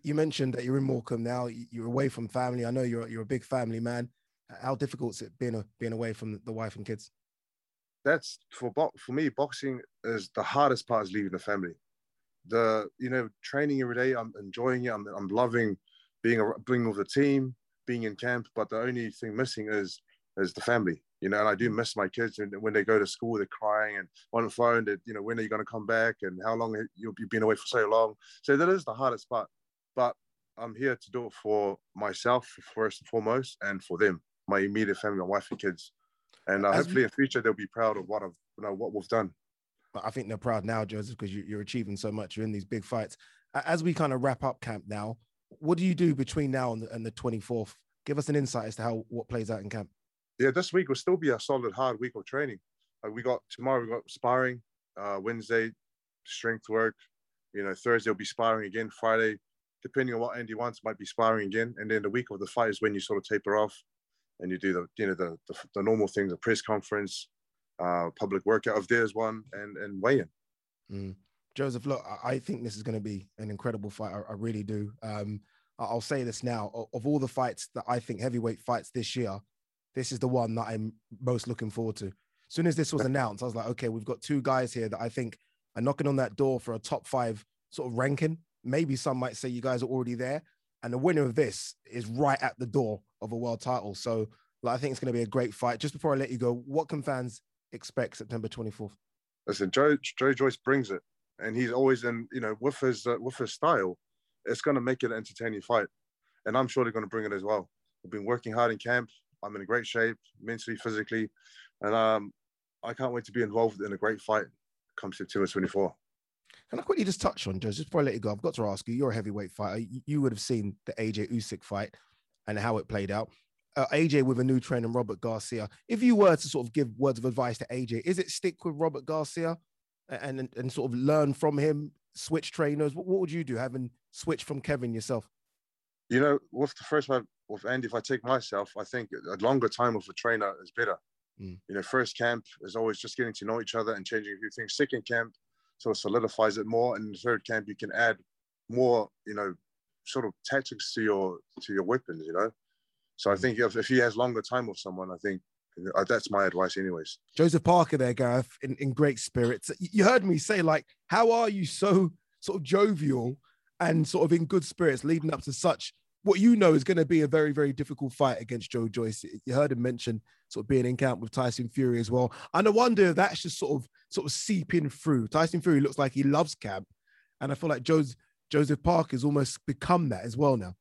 You mentioned that you're in Morecambe now. You're away from family. I know you're a big family man. How difficult is it being away from the wife and kids? That's for me. Boxing is the hardest part, is leaving the family. Training every day. I'm enjoying it. I'm loving being with the team, being in camp. But the only thing missing is the family. And I do miss my kids. And when they go to school, they're crying and on the phone. That when are you going to come back? And how long you've been away for so long? So that is the hardest part. But I'm here to do it for myself first and foremost, and for them, my immediate family, my wife and kids. And hopefully in the future, they'll be proud of what we've done. I think they're proud now, Joseph, because you're achieving so much. You're in these big fights. As we kind of wrap up camp now, what do you do between now and the 24th? Give us an insight as to what plays out in camp. Yeah, this week will still be a solid, hard week of training. Tomorrow we've got sparring, Wednesday, strength work. Thursday will be sparring again. Friday, depending on what Andy wants, might be sparring again. And then the week of the fight is when you sort of taper off. And you do the normal things, the press conference, public workout if there's one, and weigh-in. Joseph, look, I think this is going to be an incredible fight. I really do. I'll say this now. Of all the fights that I think heavyweight fights this year, this is the one that I'm most looking forward to. As soon as this was announced, I was like, okay, we've got two guys here that I think are knocking on that door for a top five sort of ranking. Maybe some might say you guys are already there. And the winner of this is right at the door of a world title. So I think it's going to be a great fight. Just before I let you go, what can fans expect September 24th? Listen, Joe Joyce brings it. And he's always in, with his style, it's going to make it an entertaining fight. And I'm sure they're going to bring it as well. We've been working hard in camp. I'm in great shape, mentally, physically. And I can't wait to be involved in a great fight come September 24th. Can I quickly just touch on, Joseph, before I let you go? I've got to ask you, you're a heavyweight fighter. You would have seen the AJ Usyk fight and how it played out. AJ with a new trainer, Robert Garcia. If you were to sort of give words of advice to AJ, is it stick with Robert Garcia and sort of learn from him, switch trainers? What would you do, having switched from Kevin yourself? With the first one, with Andy, if I take myself, I think a longer time with a trainer is better. First camp is always just getting to know each other and changing a few things. Second camp, so it solidifies it more, and in the third camp you can add more, sort of tactics to your weapons. So I think if he has longer time with someone, I think that's my advice anyways. Joseph Parker there, Gareth, in great spirits. You heard me say, like, how are you so sort of jovial and sort of in good spirits leading up to such, what you know is going to be a very, very difficult fight against Joe Joyce? You heard him mention sort of being in camp with Tyson Fury as well. And I wonder if that's just sort of seeping through. Tyson Fury looks like he loves camp. And I feel like Joseph Parker's almost become that as well now.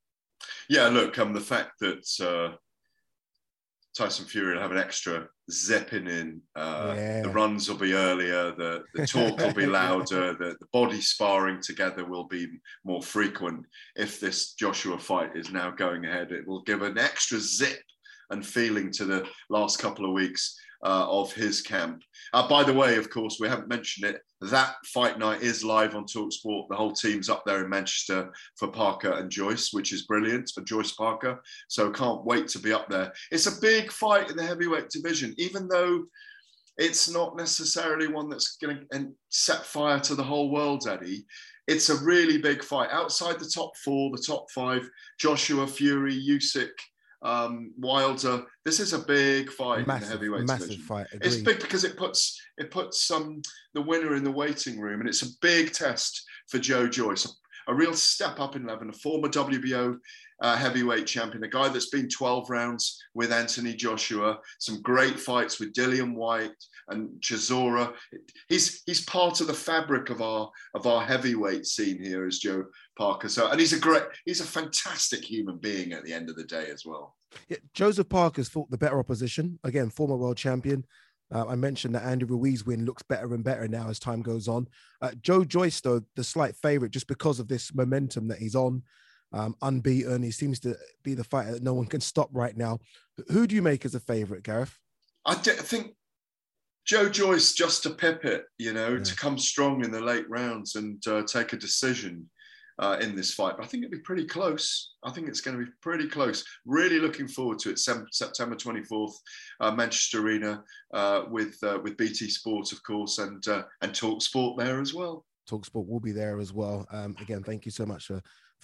Yeah, look, the fact that Tyson Fury will have an extra zepping in, the runs will be earlier, the talk will be louder, the body sparring together will be more frequent. If this Joshua fight is now going ahead, it will give an extra zip and feeling to the last couple of weeks of his camp. By the way, of course, we haven't mentioned it, that fight night is live on Talksport. The whole team's up there in Manchester for Parker and Joyce, which is brilliant for Joyce Parker. So can't wait to be up there. It's a big fight in the heavyweight division, even though it's not necessarily one that's going to set fire to the whole world, Eddie. It's a really big fight. Outside the top four, the top five, Joshua, Fury, Usyk, Wilder. This is a big fight, massive, in the heavyweight division. Fight, it's big because it puts the winner in the waiting room, and it's a big test for Joe Joyce, a real step up in level, a former WBO heavyweight champion, a guy that's been 12 rounds with Anthony Joshua, some great fights with Dillian Whyte and Chisora. He's part of the fabric of our heavyweight scene here, is Joe Parker. So, and he's a fantastic human being at the end of the day as well. Yeah, Joseph Parker's fought the better opposition. Again, former world champion. I mentioned that Andy Ruiz's win looks better and better now as time goes on. Joe Joyce, though, the slight favourite just because of this momentum that he's on, unbeaten. He seems to be the fighter that no one can stop right now. Who do you make as a favourite, Gareth? I think Joe Joyce, just to pip it, to come strong in the late rounds and take a decision in this fight. But I think it'll be pretty close. I think it's going to be pretty close. Really looking forward to it. September 24th, Manchester Arena with BT Sport, of course, and Talksport there as well. Talksport will be there as well. Again, thank you so much for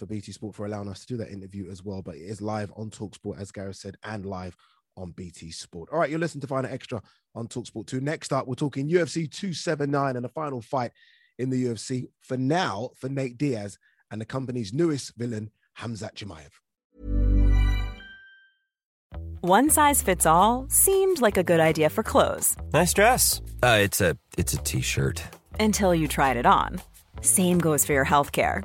BT Sport for allowing us to do that interview as well. But it is live on Talksport, as Gareth said, and live on BT Sport. All right, you're listening to Fight Night Extra on Talksport 2. Next up, we're talking UFC 279 and a final fight in the UFC for now for Nate Diaz and the company's newest villain, Khamzat Chimaev. One size fits all seemed like a good idea for clothes. Nice dress. It's a t-shirt. Until you tried it on. Same goes for your healthcare.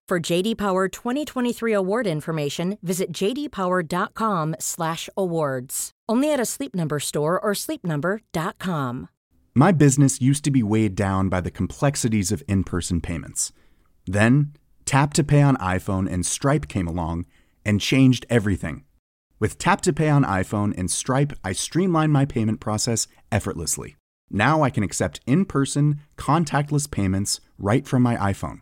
For J.D. Power 2023 award information, visit jdpower.com/awards. Only at a Sleep Number store or sleepnumber.com. My business used to be weighed down by the complexities of in-person payments. Then, Tap to Pay on iPhone and Stripe came along and changed everything. With Tap to Pay on iPhone and Stripe, I streamlined my payment process effortlessly. Now I can accept in-person, contactless payments right from my iPhone.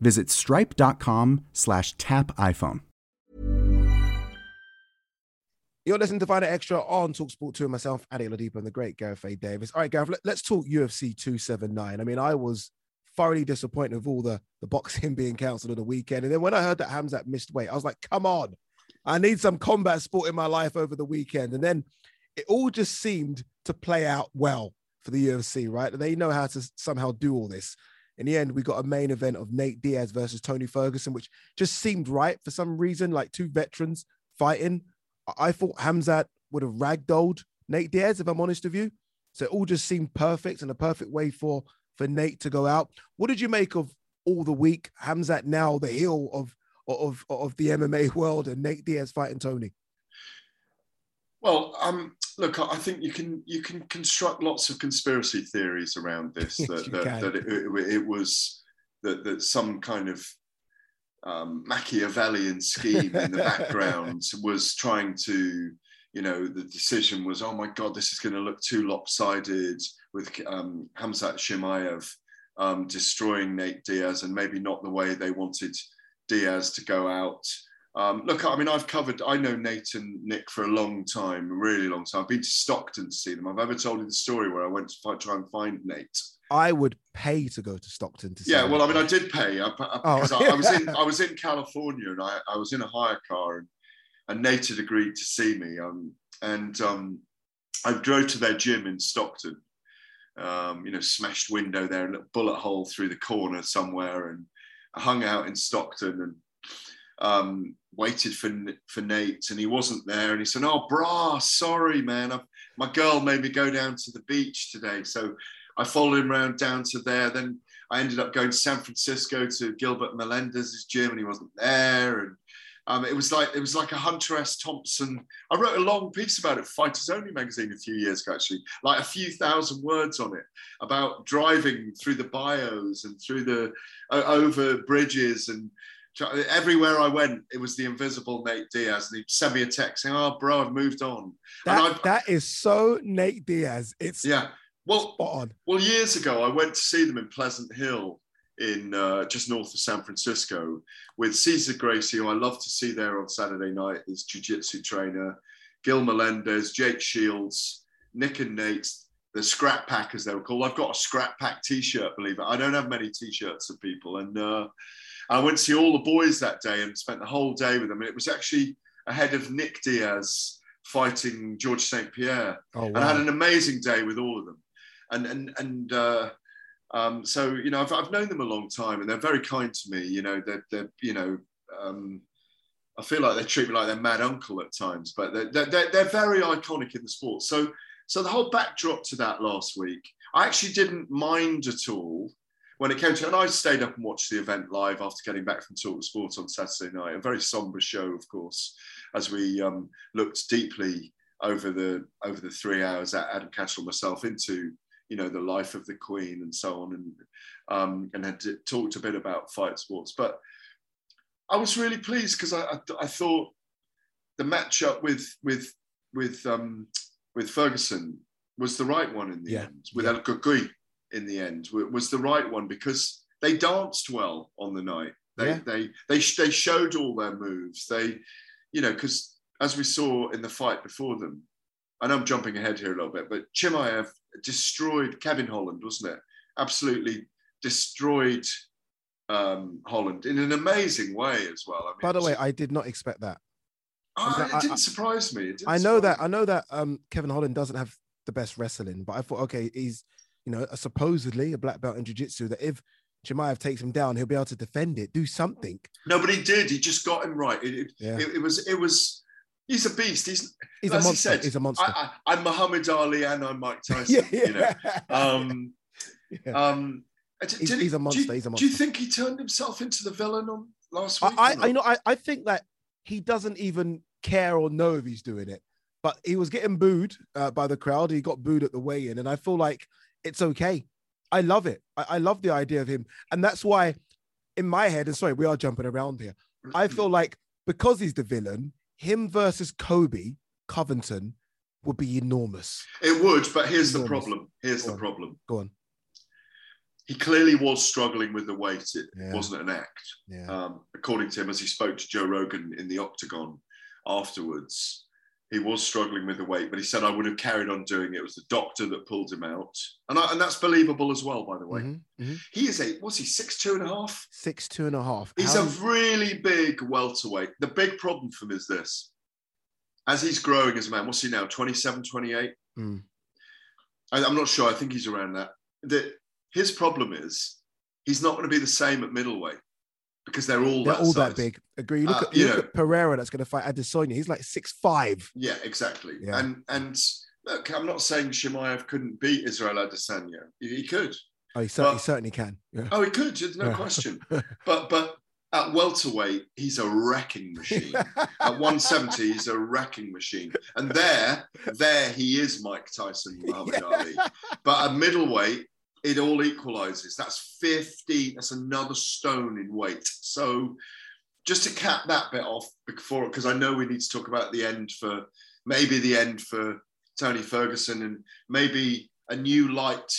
visit stripe.com/tapiphone. You're listening to Fight Night Extra on Talksport 2 and myself, Adi Oladipo, and the great Gareth A. Davis. All right, Gareth, let's talk UFC 279. I mean, I was thoroughly disappointed with all the boxing being cancelled on the weekend. And then when I heard that Khamzat missed weight, I was like, come on, I need some combat sport in my life over the weekend. And then it all just seemed to play out well for the UFC, right? They know how to somehow do all this. In the end, we got a main event of Nate Diaz versus Tony Ferguson, which just seemed right for some reason, like two veterans fighting. I thought Khamzat would have ragdolled Nate Diaz, if I'm honest with you. So it all just seemed perfect and a perfect way for Nate to go out. What did you make of all the week? Khamzat now the heel of the MMA world and Nate Diaz fighting Tony. Well, look, I think you can construct lots of conspiracy theories around this. that some kind of Machiavellian scheme in the background was trying to, you know, the decision was, oh my God, this is going to look too lopsided with Khamzat Chimaev destroying Nate Diaz and maybe not the way they wanted Diaz to go out. Look, I mean, I know Nate and Nick for a long time, a really long time. I've been to Stockton to see them. I've ever told you the story where I went to try and find Nate. I would pay to go to Stockton to see them. Yeah, well, I mean, I did pay. I was in California and I was in a hire car and Nate had agreed to see me. I drove to their gym in Stockton, you know, smashed window there, a little bullet hole through the corner somewhere. And I hung out in Stockton and waited for Nate, and he wasn't there, and he said, oh brah, sorry man, my girl made me go down to the beach today. So I followed him around down to there, then I ended up going to San Francisco to Gilbert Melendez's gym, and he wasn't there. And it was like a Hunter S. Thompson. I wrote a long piece about it, Fighters Only magazine, a few years ago, actually, like a few thousand words on it, about driving through the bios and through the over bridges, and everywhere I went, it was the invisible Nate Diaz, and he sent me a text saying, "Oh, bro, I've moved on." That is so Nate Diaz. It's spot on. Well, years ago, I went to see them in Pleasant Hill, in just north of San Francisco, with Cesar Gracie, who I love to see there on Saturday night. His jiu-jitsu trainer, Gil Melendez, Jake Shields, Nick and Nate, the Scrap Pack as they were called. I've got a Scrap Pack T-shirt. Believe it, I don't have many T-shirts of people, and I went to see all the boys that day and spent the whole day with them. And it was actually ahead of Nick Diaz fighting George St. Pierre. Oh, wow. And I had an amazing day with all of them. So, you know, I've known them a long time, and they're very kind to me. You know, I feel like they treat me like their mad uncle at times, but they're very iconic in the sport. So the whole backdrop to that last week, I actually didn't mind at all. When it came to, and I stayed up and watched the event live after getting back from Talksport on Saturday night, a very somber show, of course, as we looked deeply over the 3 hours at Adam Catchell and myself into, you know, the life of the Queen and so on, and had talked a bit about fight sports. But I was really pleased because I thought the matchup with Ferguson was the right one in the end, with El Cucuy. In the end, was the right one because they danced well on the night. They showed all their moves. They, you know, because as we saw in the fight before them, and I'm jumping ahead here a little bit, but Chimaev destroyed Kevin Holland, wasn't it? Absolutely destroyed Holland in an amazing way as well. I mean, by the way, I did not expect that. It didn't surprise me. I know that Kevin Holland doesn't have the best wrestling, but I thought, okay, he's, you know, supposedly a black belt in jiu-jitsu, that if Chimaev takes him down, he'll be able to defend it, do something. No, but he did. He just got him right. It was. He's a beast. He's a monster. He said, he's a monster. I'm Muhammad Ali and I'm Mike Tyson. You know. He's a monster. He's a monster. Do you think he turned himself into the villain on last week? I think that he doesn't even care or know if he's doing it. But he was getting booed by the crowd. He got booed at the weigh-in, and I feel like it's okay. I love it. I love the idea of him. And that's why in my head, and sorry, we are jumping around here, I feel like because he's the villain, him versus Kobe Covington would be enormous. It would, but here's the problem. Go on. He clearly was struggling with the weight. It wasn't an act. According to him, as he spoke to Joe Rogan in the Octagon afterwards, He was struggling with the weight, but he said, I would have carried on doing it. It was the doctor that pulled him out. And that's believable as well, by the way. Mm-hmm, mm-hmm. He is what's he, 6'2.5"? 6'2.5". He's a really big welterweight. The big problem for him is this. As he's growing as a man, what's he now, 27, 28? Mm. I'm not sure. I think he's around that. His problem is he's not going to be the same at middleweight. Because they're all that big. Agree. You look at Pereira that's going to fight Adesanya. He's like 6'5". Yeah, exactly. Yeah. And look, I'm not saying Chimaev couldn't beat Israel Adesanya. He could. Oh, he certainly can. Yeah. Oh, he could. There's no question. But at welterweight, he's a wrecking machine. At 170, he's a wrecking machine. And there he is, Mike Tyson, Muhammad Ali. But at middleweight, it all equalizes. That's 50. That's another stone in weight. So just to cap that bit off before, because I know we need to talk about the end for Tony Ferguson and maybe a new light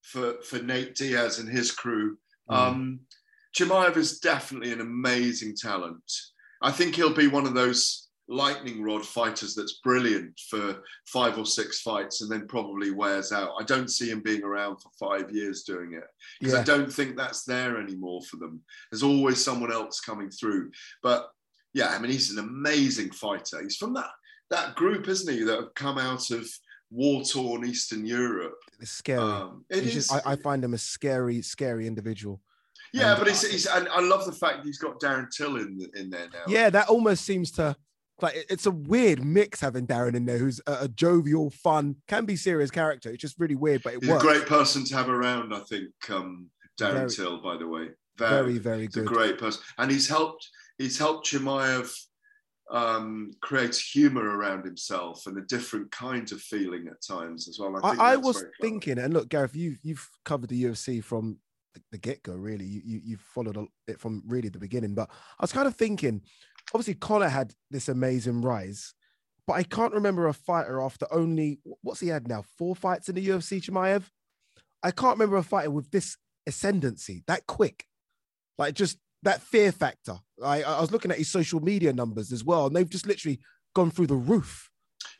for Nate Diaz and his crew. Mm. Chimaev is definitely an amazing talent. I think he'll be one of those lightning rod fighters that's brilliant for 5 or 6 fights and then probably wears out. I don't see him being around for 5 years doing it because I don't think that's there anymore for them. There's always someone else coming through. But yeah, I mean, he's an amazing fighter. He's from that group, isn't he, that have come out of war-torn Eastern Europe. It's scary. I find him a scary, scary individual. Yeah, but he's and I love the fact that he's got Darren Till in there now. Yeah, that almost seems to... Like, it's a weird mix having Darren in there, who's a jovial, fun, can be serious character. It's just really weird, but he's works. A great person to have around, I think, Darren Till, by the way. Very, very good. He's a great person. And he's helped Chimaev create humor around himself and a different kind of feeling at times as well. I was thinking, and look, Gareth, you've covered the UFC from the get-go, really. You've followed it from really the beginning. But I was kind of thinking... Obviously, Conor had this amazing rise, but I can't remember a fighter after only, what's he had now, 4 fights in the UFC, Chimaev? I can't remember a fighter with this ascendancy, that quick. Like, just that fear factor. I was looking at his social media numbers as well, and they've just literally gone through the roof.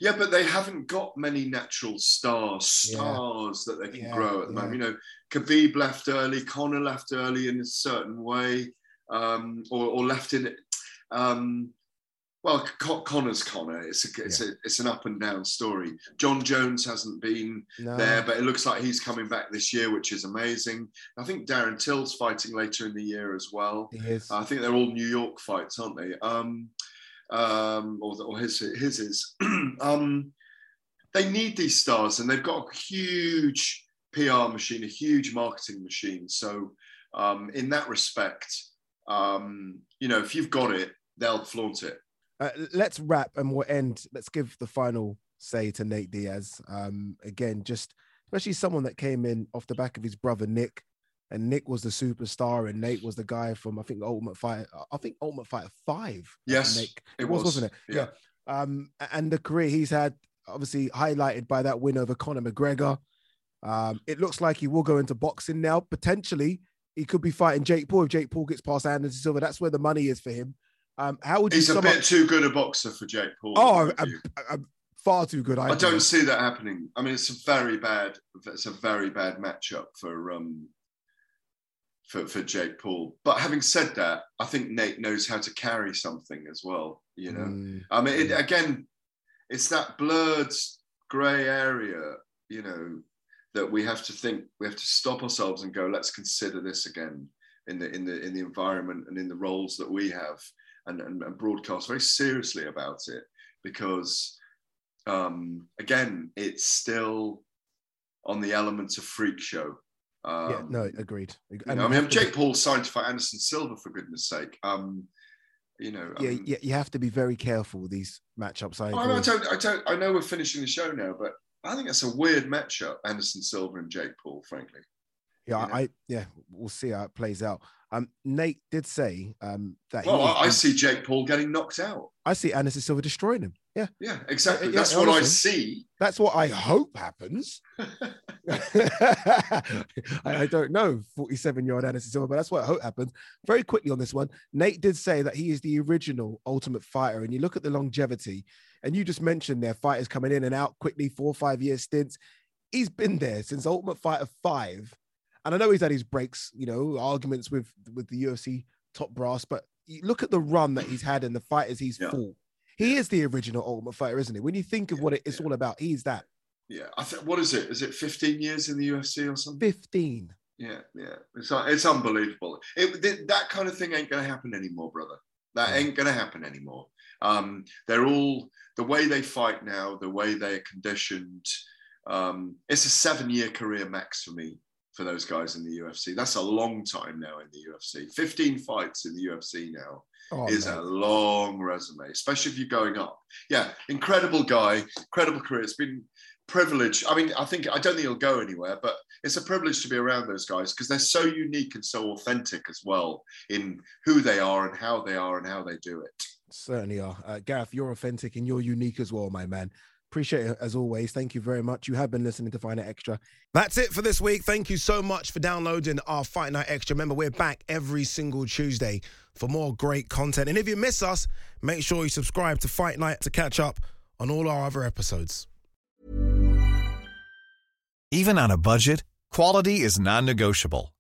Yeah, but they haven't got many natural stars that they can grow at the moment. You know, Khabib left early, Conor left early in a certain way, or left in... well, Conor's Conor. It's an up and down story. John Jones hasn't been there, but it looks like he's coming back this year, which is amazing. I think Darren Till's fighting later in the year as well. He is. I think they're all New York fights, aren't they? Or his is. They need these stars, and they've got a huge PR machine, a huge marketing machine. So, in that respect. You know, if you've got it, they'll flaunt it. Let's wrap and we'll end. Let's give the final say to Nate Diaz. Again, just especially someone that came in off the back of his brother, Nick. And Nick was the superstar and Nate was the guy from, I think Ultimate Fighter 5. Yes, Nick. It was, wasn't it? Yeah. And the career he's had, obviously highlighted by that win over Conor McGregor. It looks like he will go into boxing now, potentially. He could be fighting Jake Paul. If Jake Paul gets past Anderson Silva, that's where the money is for him. How would you? He's a bit too good a boxer for Jake Paul. Oh, I'm far too good. I don't see that happening. I mean, it's a very bad matchup for Jake Paul. But having said that, I think Nate knows how to carry something as well. You know, I mean, again, it's that blurred grey area. You know. That we have to think, we have to stop ourselves and go, let's consider this again in the environment and in the roles that we have and broadcast very seriously about it. Because again, it's still on the element of freak show. Agreed. And I mean, Jake Paul signed to fight Anderson Silva, for goodness sake. You know, you have to be very careful with these matchups. I know we're finishing the show now, but I think that's a weird matchup, Anderson Silva and Jake Paul, frankly. Yeah, you know? We'll see how it plays out. Nate did say that. Well, I see Jake Paul getting knocked out. I see Anderson Silva destroying him. Yeah, yeah, exactly. That's what I see. That's what I hope happens. I don't know, 47-year-old Anderson Silva, but that's what I hope happens. Very quickly on this one, Nate did say that he is the original Ultimate Fighter, and you look at the longevity. And you just mentioned their fighters coming in and out quickly, 4 or 5 year stints. He's been there since Ultimate Fighter 5. And I know he's had his breaks, you know, arguments with the UFC top brass, but you look at the run that he's had and the fighters he's fought. He is the original Ultimate Fighter, isn't he? When you think of what it's all about, he's that. Yeah, I think, what is it? Is it 15 years in the UFC or something? 15. Yeah, yeah. It's unbelievable. That kind of thing ain't going to happen anymore, brother. That ain't going to happen anymore. They're all, the way they fight now, the way they are conditioned, it's a 7-year career max for me, for those guys in the UFC. That's a long time now in the UFC. 15 fights in the UFC now is a long resume, especially if you're going up. Yeah, incredible guy, incredible career. It's been privilege. I mean, I don't think he'll go anywhere, but it's a privilege to be around those guys because they're so unique and so authentic as well in who they are and how they are and how they do it. Certainly are. Gareth, you're authentic and you're unique as well, my man. Appreciate it as always. Thank you very much. You have been listening to Fight Night Extra. That's it for this week. Thank you so much for downloading our Fight Night Extra. Remember, we're back every single Tuesday for more great content. And if you miss us, make sure you subscribe to Fight Night to catch up on all our other episodes. Even on a budget, quality is non-negotiable.